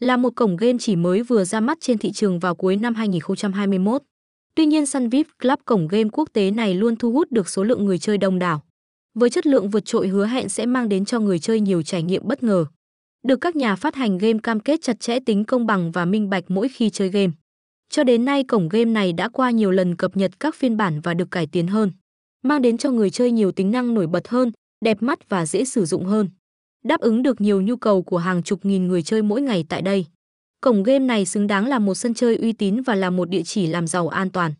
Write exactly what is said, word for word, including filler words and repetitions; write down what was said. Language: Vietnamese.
là một cổng game chỉ mới vừa ra mắt trên thị trường vào cuối năm hai nghìn không trăm hai mươi mốt. Tuy nhiên, Sunvip Club, cổng game quốc tế này luôn thu hút được số lượng người chơi đông đảo, với chất lượng vượt trội hứa hẹn sẽ mang đến cho người chơi nhiều trải nghiệm bất ngờ. Được các nhà phát hành game cam kết chặt chẽ tính công bằng và minh bạch mỗi khi chơi game. Cho đến nay, cổng game này đã qua nhiều lần cập nhật các phiên bản và được cải tiến hơn, mang đến cho người chơi nhiều tính năng nổi bật hơn, đẹp mắt và dễ sử dụng hơn, đáp ứng được nhiều nhu cầu của hàng chục nghìn người chơi mỗi ngày tại đây. Cổng game này xứng đáng là một sân chơi uy tín và là một địa chỉ làm giàu an toàn.